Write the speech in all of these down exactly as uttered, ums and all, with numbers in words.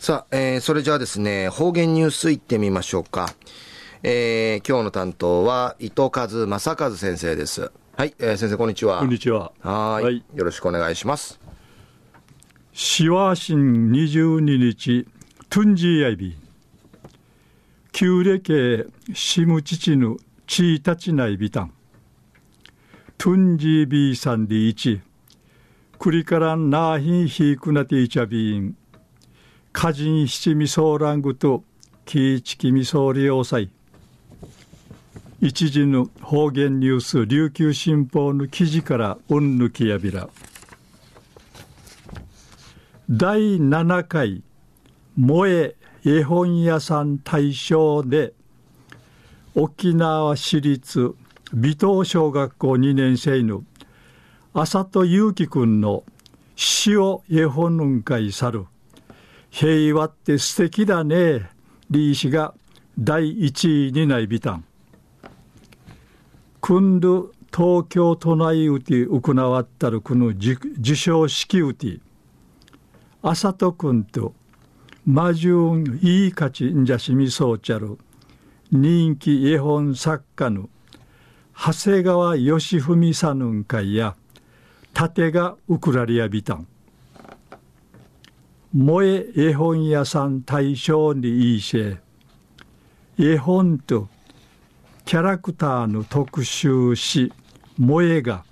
さあ、えー、それじゃあですね、方言ニュースいってみましょうか。えー、今日の担当は伊藤正和先生です。はい、えー、先生こんにちは。こんにちは。はい、はい、よろしくお願いします。しわしんにじゅうににち、とんじやいび。旧暦しむちちぬちいたちないびたん。とんじびさんでいち。くりからんなひんひくなていちゃびん。かじん七味そうらんぐときいちきみそうりおさい。一時の方言ニュース琉球新報の記事からうんぬきやびら。だいななかい萌え絵本屋さん大賞で沖縄市立美東小学校にねんせいの浅戸祐樹くんの詩を絵本うんかいさる。平和って素敵だねリーシがだいいちいにないびたん。今度東京都内うて行わったるこの授賞式うてあさとくんとまじゅんいいかちんじゃしみそうちゃる人気絵本作家の長谷川義文さんんかいや盾がウクラリアびたん。萌え絵本屋さん大賞にいいし絵本とキャラクターの特集誌萌えが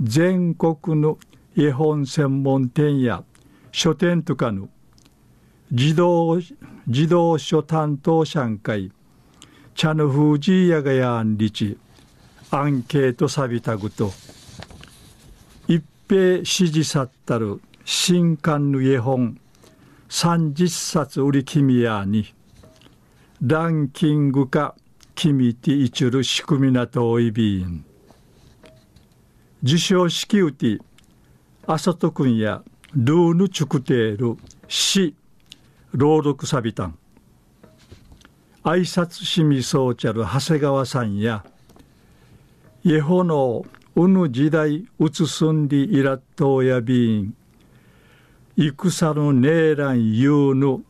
全国の絵本専門店や書店とかの児童、児童書担当者んかい茶の風じやがやんりちアンケートさびたぐと一平支持さったる新刊の絵本さんじゅっさつ売り君やにランキングか君ていちゅる仕組みなとおいびん。受賞式うてあさとくんやルーヌチュクテール詩朗読さびたん。挨拶しみそうちゃる長谷川さんや絵本のうぬ時代うつすんりいらっとやびん。戦のねえらんゆうぬ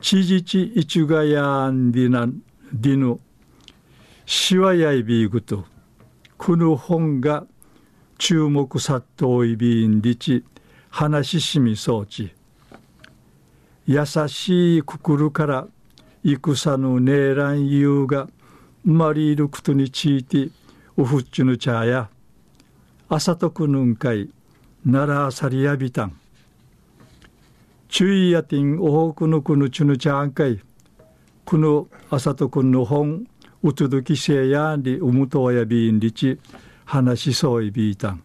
ちじちいちゅがやんりなんりぬしわやいびいぐとこの本が注目さっといびんりち話しみそうち優しいくくるから戦のねえらんゆうがまりることにちいておふっちゅぬちゃやあさとくぬんかいならあさりやびたん。注意やてんおほくぬくぬちゅぬちゃんかいこのあさとくんの本うつどきせやんりうむとやびんりち話しそういびいたん。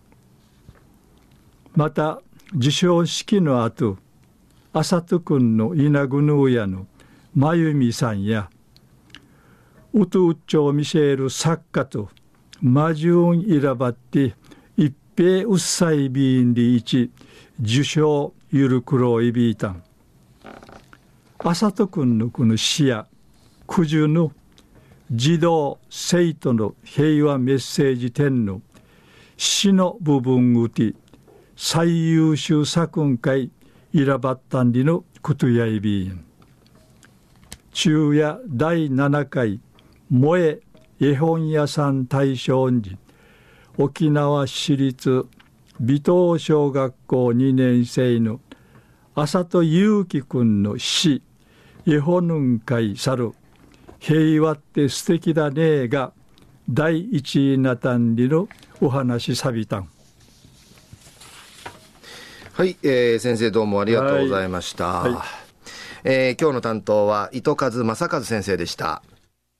また受賞式のあとあさとくんのいなぐぬうやのまゆみさんやうとうっちょうみせる作家とまじゅんいらばって一平うっさいびんりいち受賞ゆるくろいびいたん。あさとくんのこの詩やくじゅの児童生徒の平和メッセージ展の詩の部分うて最優秀作んかいいらばったんりのことやいびん。昼夜だいななかい萌え絵本屋さん大賞に沖縄市立美東小学校にねんせいの浅戸祐樹くんの詩絵本うんかいさる平和って素敵だねがだいいちいなたんりのお話さびたん。はい、えー、先生どうもありがとうございました。はいはい、えー、今日の担当は伊藤正和先生でした。